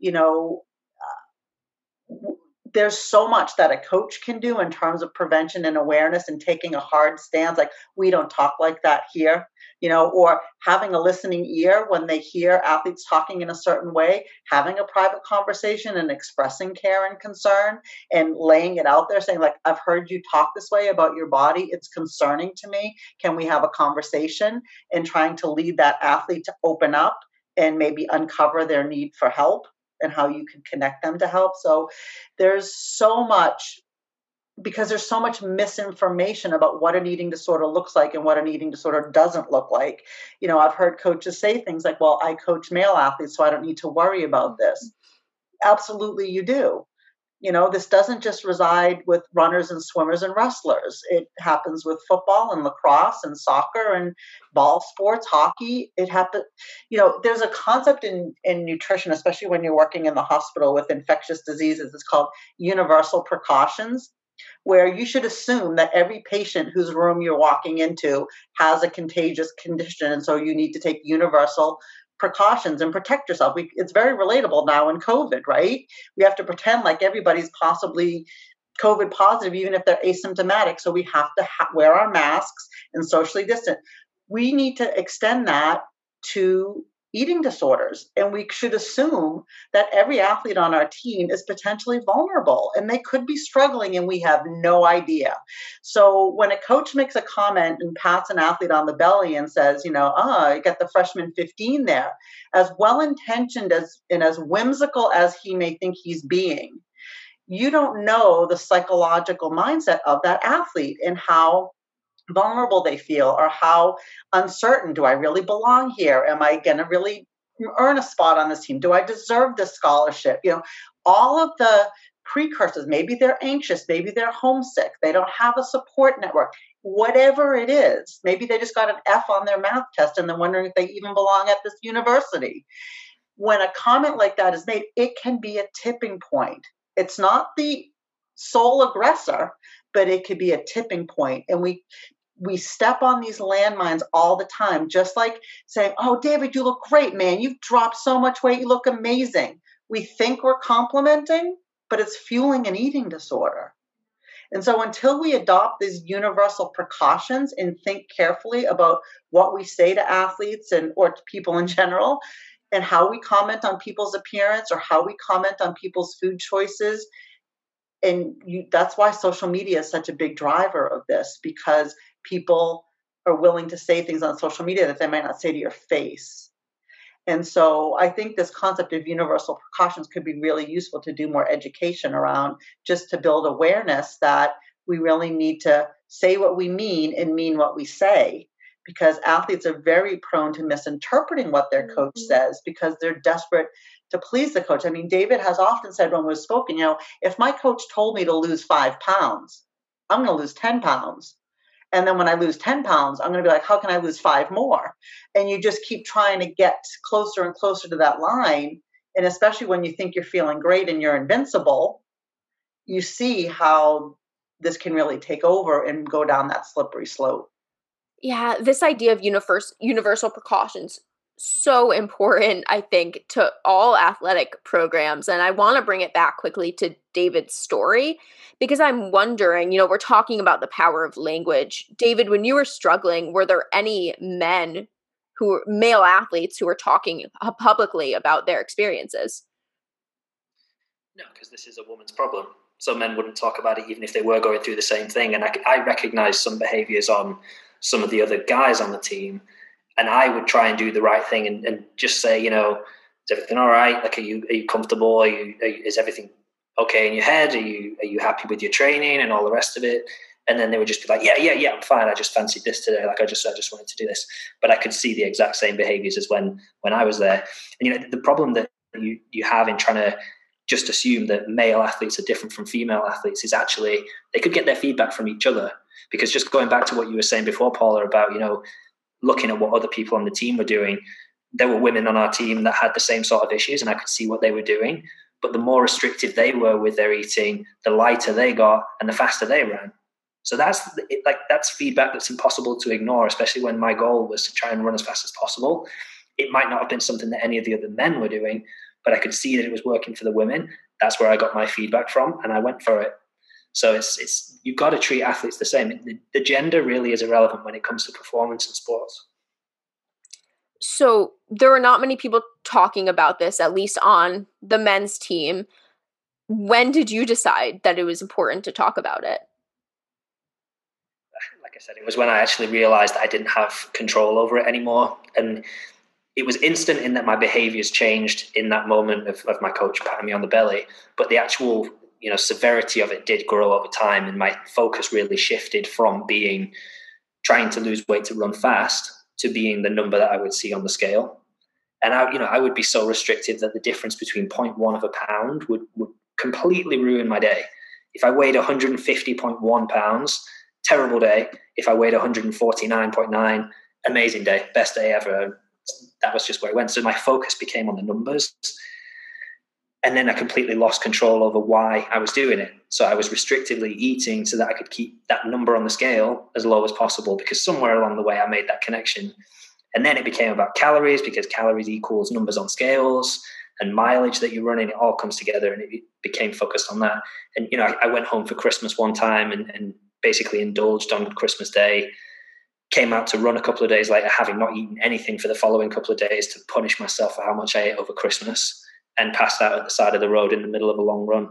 You know, there's so much that a coach can do in terms of prevention and awareness and taking a hard stance, like we don't talk like that here, you know, or having a listening ear when they hear athletes talking in a certain way, having a private conversation and expressing care and concern and laying it out there, saying like, I've heard you talk this way about your body. It's concerning to me. Can we have a conversation? And trying to lead that athlete to open up and maybe uncover their need for help, and how you can connect them to help. So there's so much, because there's so much misinformation about what an eating disorder looks like and what an eating disorder doesn't look like. You know, I've heard coaches say things like, well, I coach male athletes, so I don't need to worry about this. Absolutely, you do. You know, this doesn't just reside with runners and swimmers and wrestlers. It happens with football and lacrosse and soccer and ball sports, hockey. It happens, you know, there's a concept in nutrition, especially when you're working in the hospital with infectious diseases. It's called universal precautions, where you should assume that every patient whose room you're walking into has a contagious condition. And so you need to take universal precautions and protect yourself. It's very relatable now in COVID, right? We have to pretend like everybody's possibly COVID positive, even if they're asymptomatic. So we have to wear our masks and socially distance. We need to extend that to eating disorders. And we should assume that every athlete on our team is potentially vulnerable and they could be struggling and we have no idea. So when a coach makes a comment and pats an athlete on the belly and says, you know, you got the freshman 15 there, as well-intentioned as and as whimsical as he may think he's being, you don't know the psychological mindset of that athlete and how vulnerable they feel, or how uncertain, do I really belong here? Am I going to really earn a spot on this team? Do I deserve this scholarship? You know, all of the precursors, maybe they're anxious, maybe they're homesick, they don't have a support network, whatever it is, maybe they just got an F on their math test and they're wondering if they even belong at this university. When a comment like that is made, it can be a tipping point. It's not the sole aggressor, but it could be a tipping point. And we step on these landmines all the time, just like saying, oh, David, you look great, man. You've dropped so much weight. You look amazing. We think we're complimenting, but it's fueling an eating disorder. And so until we adopt these universal precautions and think carefully about what we say to athletes and or to people in general, and how we comment on people's appearance or how we comment on people's food choices, and that's why social media is such a big driver of this, because people are willing to say things on social media that they might not say to your face. And so I think this concept of universal precautions could be really useful to do more education around, just to build awareness that we really need to say what we mean and mean what we say, because athletes are very prone to misinterpreting what their coach says because they're desperate to please the coach. I mean, David has often said when we've spoken, you know, if my coach told me to lose 5 pounds, I'm going to lose 10 pounds. And then when I lose 10 pounds, I'm going to be like, how can I lose 5 more? And you just keep trying to get closer and closer to that line. And especially when you think you're feeling great and you're invincible, you see how this can really take over and go down that slippery slope. Yeah, this idea of universal precautions, so important, I think, to all athletic programs. And I want to bring it back quickly to David's story, because I'm wondering, you know, we're talking about the power of language. David, when you were struggling, were there any men who, male athletes, who were talking publicly about their experiences? No, because this is a woman's problem. Some men wouldn't talk about it, even if they were going through the same thing. And I recognized some behaviors on some of the other guys on the team, and I would try and do the right thing and just say, you know, is everything all right? Like, are you comfortable? Is everything okay in your head? Are you happy with your training and all the rest of it? And then they would just be like, yeah, I'm fine. I just fancied this today. Like, I just wanted to do this. But I could see the exact same behaviors as when I was there. And, you know, the problem that you have in trying to just assume that male athletes are different from female athletes is actually they could get their feedback from each other. Because just going back to what you were saying before, Paula, about, you know, looking at what other people on the team were doing, there were women on our team that had the same sort of issues, and I could see what they were doing. But the more restrictive they were with their eating, the lighter they got and the faster they ran. So that's feedback that's impossible to ignore, especially when my goal was to try and run as fast as possible. It might not have been something that any of the other men were doing, but I could see that it was working for the women. That's where I got my feedback from, and I went for it. So it's you've got to treat athletes the same. The gender really is irrelevant when it comes to performance in sports. So there are not many people talking about this, at least on the men's team. When did you decide that it was important to talk about it? Like I said, it was when I actually realized that I didn't have control over it anymore. And it was instant in that my behaviors changed in that moment of my coach patting me on the belly. But the actual, you know, severity of it did grow over time, and my focus really shifted from being trying to lose weight to run fast to being the number that I would see on the scale. And I would be so restricted that the difference between 0.1 of a pound would completely ruin my day. If I weighed 150.1 pounds, terrible day. If I weighed 149.9, amazing day, best day ever. That was just where it went. So my focus became on the numbers. And then I completely lost control over why I was doing it. So I was restrictively eating so that I could keep that number on the scale as low as possible, because somewhere along the way I made that connection. And then it became about calories, because calories equals numbers on scales and mileage that you're running. It all comes together, and it became focused on that. And, you know, I went home for Christmas one time and basically indulged on Christmas Day, came out to run a couple of days later, having not eaten anything for the following couple of days to punish myself for how much I ate over Christmas, and passed out at the side of the road in the middle of a long run.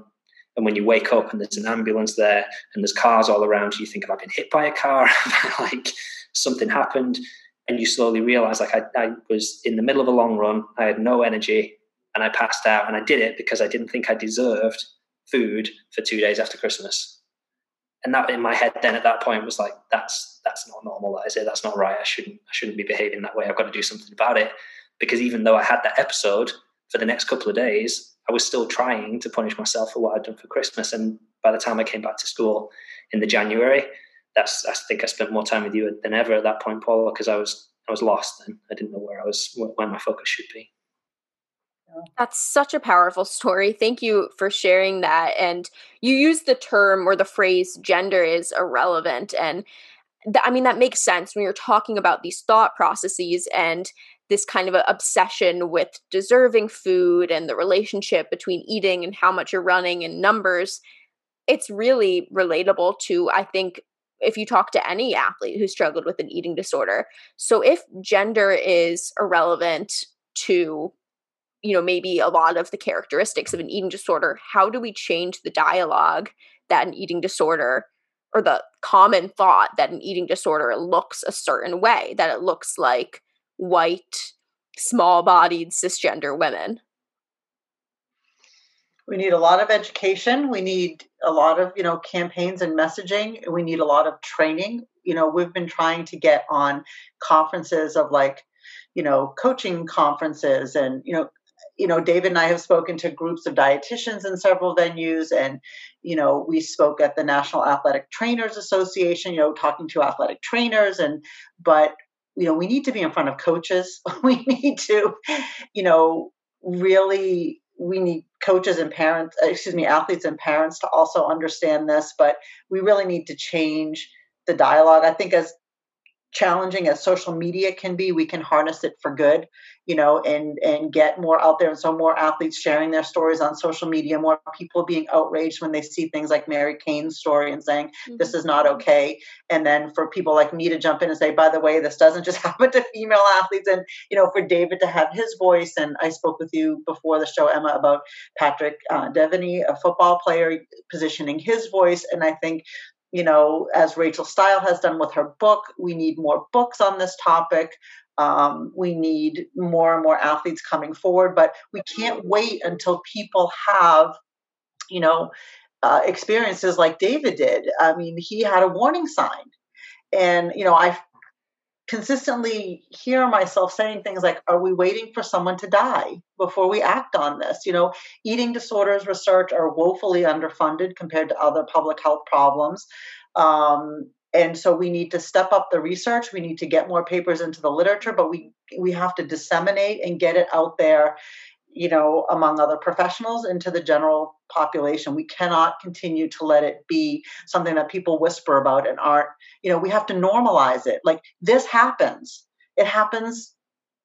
And when you wake up and there's an ambulance there and there's cars all around, you think, have I been hit by a car? Like, something happened. And you slowly realize, like, I was in the middle of a long run, I had no energy, and I passed out. And I did it because I didn't think I deserved food for 2 days after Christmas. And that, in my head then at that point, was like, that's not normal. That is it. That's not right. I shouldn't be behaving that way. I've got to do something about it. Because even though I had that episode, for the next couple of days, I was still trying to punish myself for what I'd done for Christmas. And by the time I came back to school in the January, I think I spent more time with you than ever at that point, Paula, because I was lost and I didn't know where my focus should be. That's such a powerful story. Thank you for sharing that. And you used the term, or the phrase, gender is irrelevant. And I mean, that makes sense when you're talking about these thought processes and this kind of obsession with deserving food and the relationship between eating and how much you're running and numbers. It's really relatable to, I think, if you talk to any athlete who struggled with an eating disorder. So if gender is irrelevant to, you know, maybe a lot of the characteristics of an eating disorder, how do we change the dialogue that an eating disorder, or the common thought that an eating disorder looks a certain way, that it looks like white, small-bodied, cisgender women? We need a lot of education. We need a lot of, campaigns and messaging. We need a lot of training. We've been trying to get on conferences of coaching conferences, and, David and I have spoken to groups of dietitians in several venues, and, we spoke at the National Athletic Trainers Association, talking to athletic trainers, but we need to be in front of coaches. We need to, really, we need coaches and parents, athletes and parents to also understand this, but we really need to change the dialogue. I think as challenging as social media can be, we can harness it for good, and get more out there. And so more athletes sharing their stories on social media, more people being outraged when they see things like Mary Cain's story and saying, this is not okay. And then for people like me to jump in and say, by the way, this doesn't just happen to female athletes. And, for David to have his voice. And I spoke with you before the show, Emma, about Patrick Devaney, a football player, positioning his voice. And I think, as Rachel Stile has done with her book, we need more books on this topic. We need more and more athletes coming forward, but we can't wait until people have, experiences like David did. I mean, he had a warning sign, and, I consistently hear myself saying things like, are we waiting for someone to die before we act on this? Eating disorders research are woefully underfunded compared to other public health problems. And so we need to step up the research. We need to get more papers into the literature, but we have to disseminate and get it out there, among other professionals, into the general population. We cannot continue to let it be something that people whisper about and aren't, we have to normalize it. Like, this happens. It happens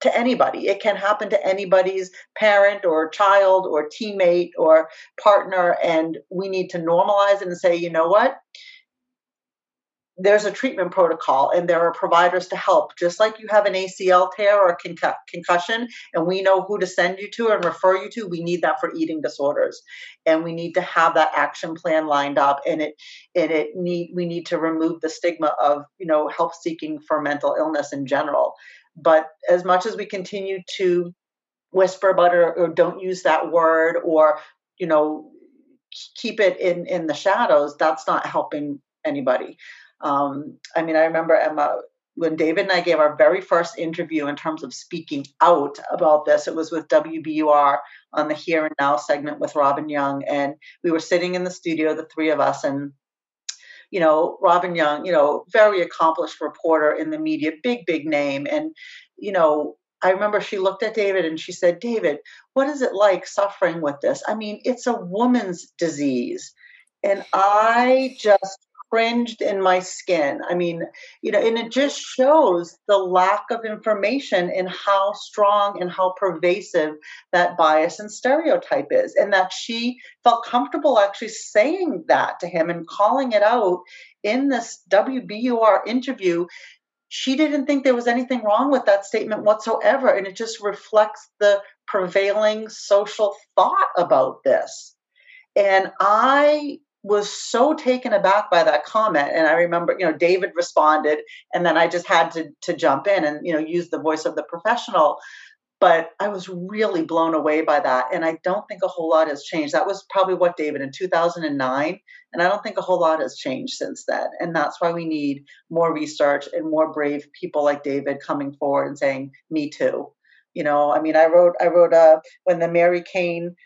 to anybody. It can happen to anybody's parent or child or teammate or partner. And we need to normalize it and say, you know what? There's a treatment protocol and there are providers to help, just like you have an ACL tear or a concussion, and we know who to send you to and refer you to. We need that for eating disorders, and we need to have that action plan lined up, and we need to remove the stigma of, help seeking for mental illness in general. But as much as we continue to whisper about it, or don't use that word, or, keep it in the shadows, that's not helping anybody. I remember, Emma, when David and I gave our very first interview in terms of speaking out about this, it was with WBUR on the Here and Now segment with Robin Young. And we were sitting in the studio, the three of us, and, you know, Robin Young, you know, very accomplished reporter in the media, big name. And, you know, I remember she looked at David and she said, "David, what is it like suffering with this? I mean, it's a woman's disease." And I just cringed in my skin. I mean, you know, and it just shows the lack of information and how strong and how pervasive that bias and stereotype is. And that she felt comfortable actually saying that to him and calling it out in this WBUR interview. She didn't think there was anything wrong with that statement whatsoever. And it just reflects the prevailing social thought about this. And I was so taken aback by that comment. And I remember, you know, David responded, and then I just had to jump in and, you know, use the voice of the professional. But I was really blown away by that. And I don't think a whole lot has changed. That was probably what, David, in 2009. And I don't think a whole lot has changed since then. And that's why we need more research and more brave people like David coming forward and saying, "Me too." You know, I mean, I wrote when the Mary Cain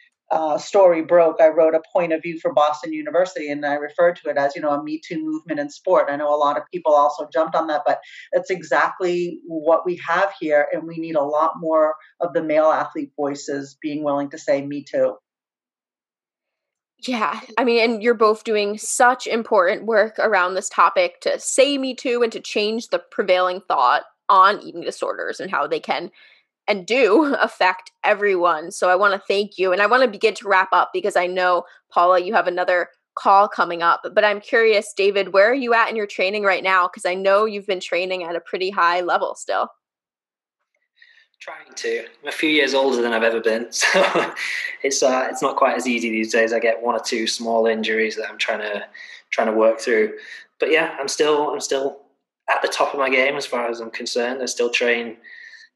story broke, I wrote a point of view for Boston University, and I referred to it as, you know, a Me Too movement in sport. I know a lot of people also jumped on that, but that's exactly what we have here. And we need a lot more of the male athlete voices being willing to say Me Too. Yeah. I mean, and you're both doing such important work around this topic to say Me Too and to change the prevailing thought on eating disorders and how they can and do affect everyone. So I want to thank you. And I want to begin to wrap up because I know, Paula, you have another call coming up. But I'm curious, David, where are you at in your training right now? Because I know you've been training at a pretty high level still. Trying to. I'm a few years older than I've ever been. So it's not quite as easy these days. I get one or two small injuries that I'm trying to work through. But yeah, I'm still at the top of my game as far as I'm concerned. I still train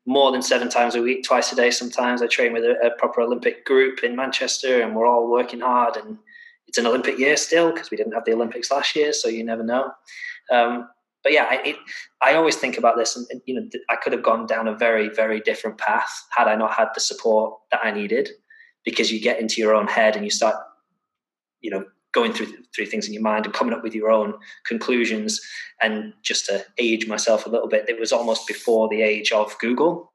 more than 7 times a week, twice a day sometimes. I train with a proper Olympic group in Manchester, and we're all working hard. And it's an Olympic year still because we didn't have the Olympics last year, so you never know. But yeah, I always think about this, and you know, I could have gone down a very, very different path had I not had the support that I needed, because you get into your own head and you start, you know, going through things in your mind and coming up with your own conclusions. And just to age myself a little bit, it was almost before the age of Google.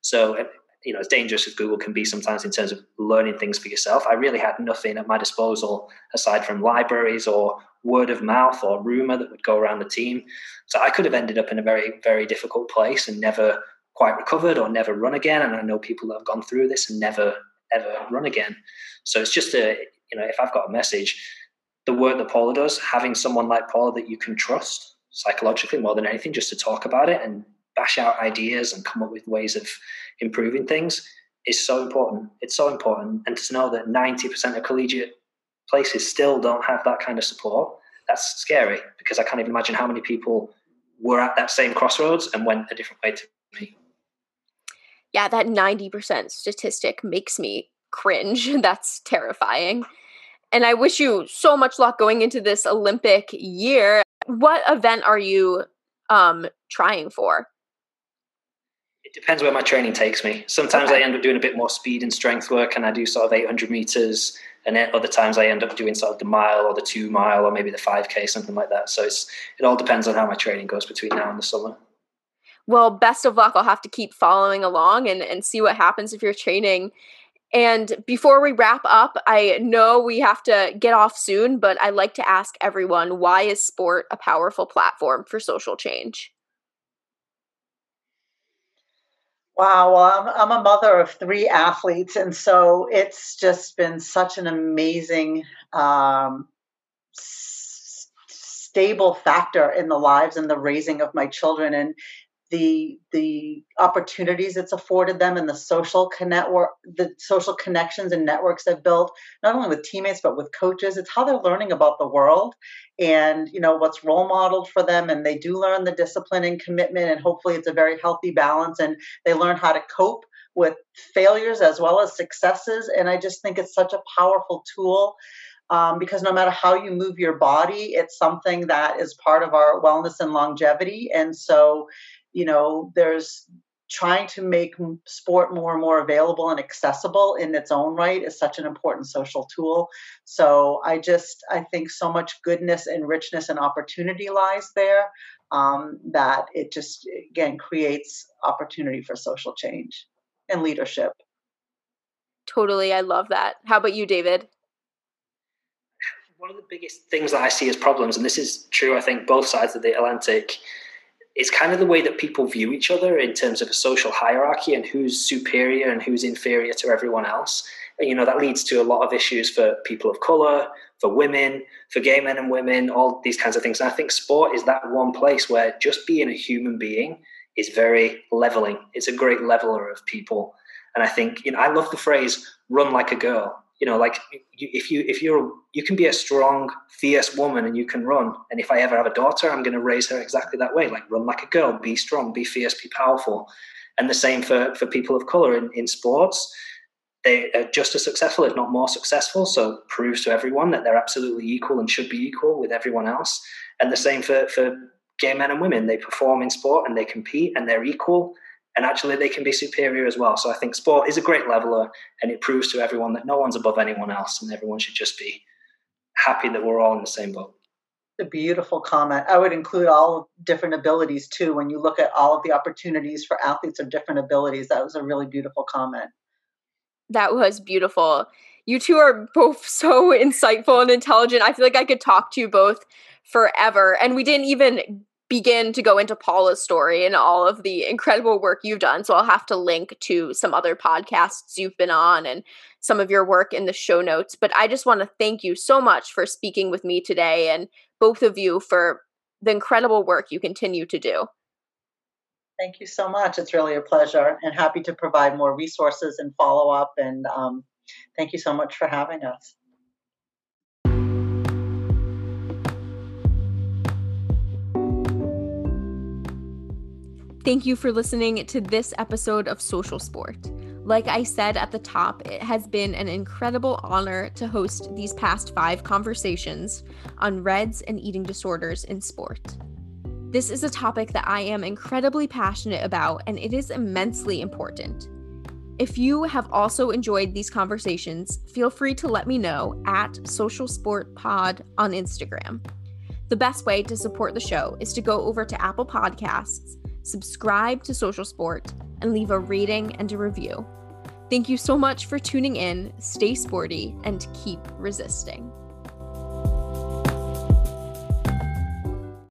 So, you know, as dangerous as Google can be sometimes in terms of learning things for yourself, I really had nothing at my disposal aside from libraries or word of mouth or rumor that would go around the team. So I could have ended up in a very, very difficult place and never quite recovered or never run again. And I know people that have gone through this and never, ever run again. So it's just you know, if I've got a message, the work that Paula does, having someone like Paula that you can trust psychologically more than anything, just to talk about it and bash out ideas and come up with ways of improving things is so important. It's so important. And to know that 90% of collegiate places still don't have that kind of support, that's scary, because I can't even imagine how many people were at that same crossroads and went a different way to me. Yeah, that 90% statistic makes me cringe. That's terrifying. And I wish you so much luck going into this Olympic year. What event are you trying for? It depends where my training takes me. Sometimes I end up doing a bit more speed and strength work, and I do sort of 800 meters. And then other times I end up doing sort of the mile or the 2 mile or maybe the 5K, something like that. So it all depends on how my training goes between now and the summer. Well, best of luck. I'll have to keep following along and see what happens if you're training. And before we wrap up, I know we have to get off soon, but I'd like to ask everyone, why is sport a powerful platform for social change? Wow. Well, I'm a mother of 3 athletes, and so it's just been such an amazing stable factor in the lives and the raising of my children, and the opportunities it's afforded them, and the social connections and networks they've built, not only with teammates, but with coaches. It's how they're learning about the world and, you know, what's role modeled for them. And they do learn the discipline and commitment, and hopefully it's a very healthy balance, and they learn how to cope with failures as well as successes. And I just think it's such a powerful tool because no matter how you move your body, it's something that is part of our wellness and longevity. And so, you know, there's trying to make sport more and more available and accessible in its own right is such an important social tool. So I think so much goodness and richness and opportunity lies there, that it just, again, creates opportunity for social change and leadership. Totally. I love that. How about you, David? One of the biggest things that I see as problems, and this is true, I think, both sides of the Atlantic, it's kind of the way that people view each other in terms of a social hierarchy and who's superior and who's inferior to everyone else. And, you know, that leads to a lot of issues for people of color, for women, for gay men and women, all these kinds of things. And I think sport is that one place where just being a human being is very leveling. It's a great leveler of people. And I think, you know, I love the phrase "run like a girl." You know, like you can be a strong, fierce woman and you can run. And if I ever have a daughter, I'm going to raise her exactly that way. Like, run like a girl, be strong, be fierce, be powerful. And the same for people of color in sports. They are just as successful, if not more successful. So proves to everyone that they're absolutely equal and should be equal with everyone else. And the same for gay men and women. They perform in sport and they compete and they're equal. And actually, they can be superior as well. So I think sport is a great leveler, and it proves to everyone that no one's above anyone else, and everyone should just be happy that we're all in the same boat. A beautiful comment. I would include all different abilities, too. When you look at all of the opportunities for athletes of different abilities, that was a really beautiful comment. That was beautiful. You two are both so insightful and intelligent. I feel like I could talk to you both forever, and we didn't even begin to go into Paula's story and all of the incredible work you've done. So I'll have to link to some other podcasts you've been on and some of your work in the show notes. But I just want to thank you so much for speaking with me today, and both of you for the incredible work you continue to do. Thank you so much. It's really a pleasure, and happy to provide more resources and follow up. And thank you so much for having us. Thank you for listening to this episode of Social Sport. Like I said at the top, it has been an incredible honor to host these past 5 conversations on RED-S and eating disorders in sport. This is a topic that I am incredibly passionate about, and it is immensely important. If you have also enjoyed these conversations, feel free to let me know at Social Sport Pod on Instagram. The best way to support the show is to go over to Apple Podcasts, subscribe to Social Sport, and leave a rating and a review. Thank you so much for tuning in. Stay sporty and keep resisting.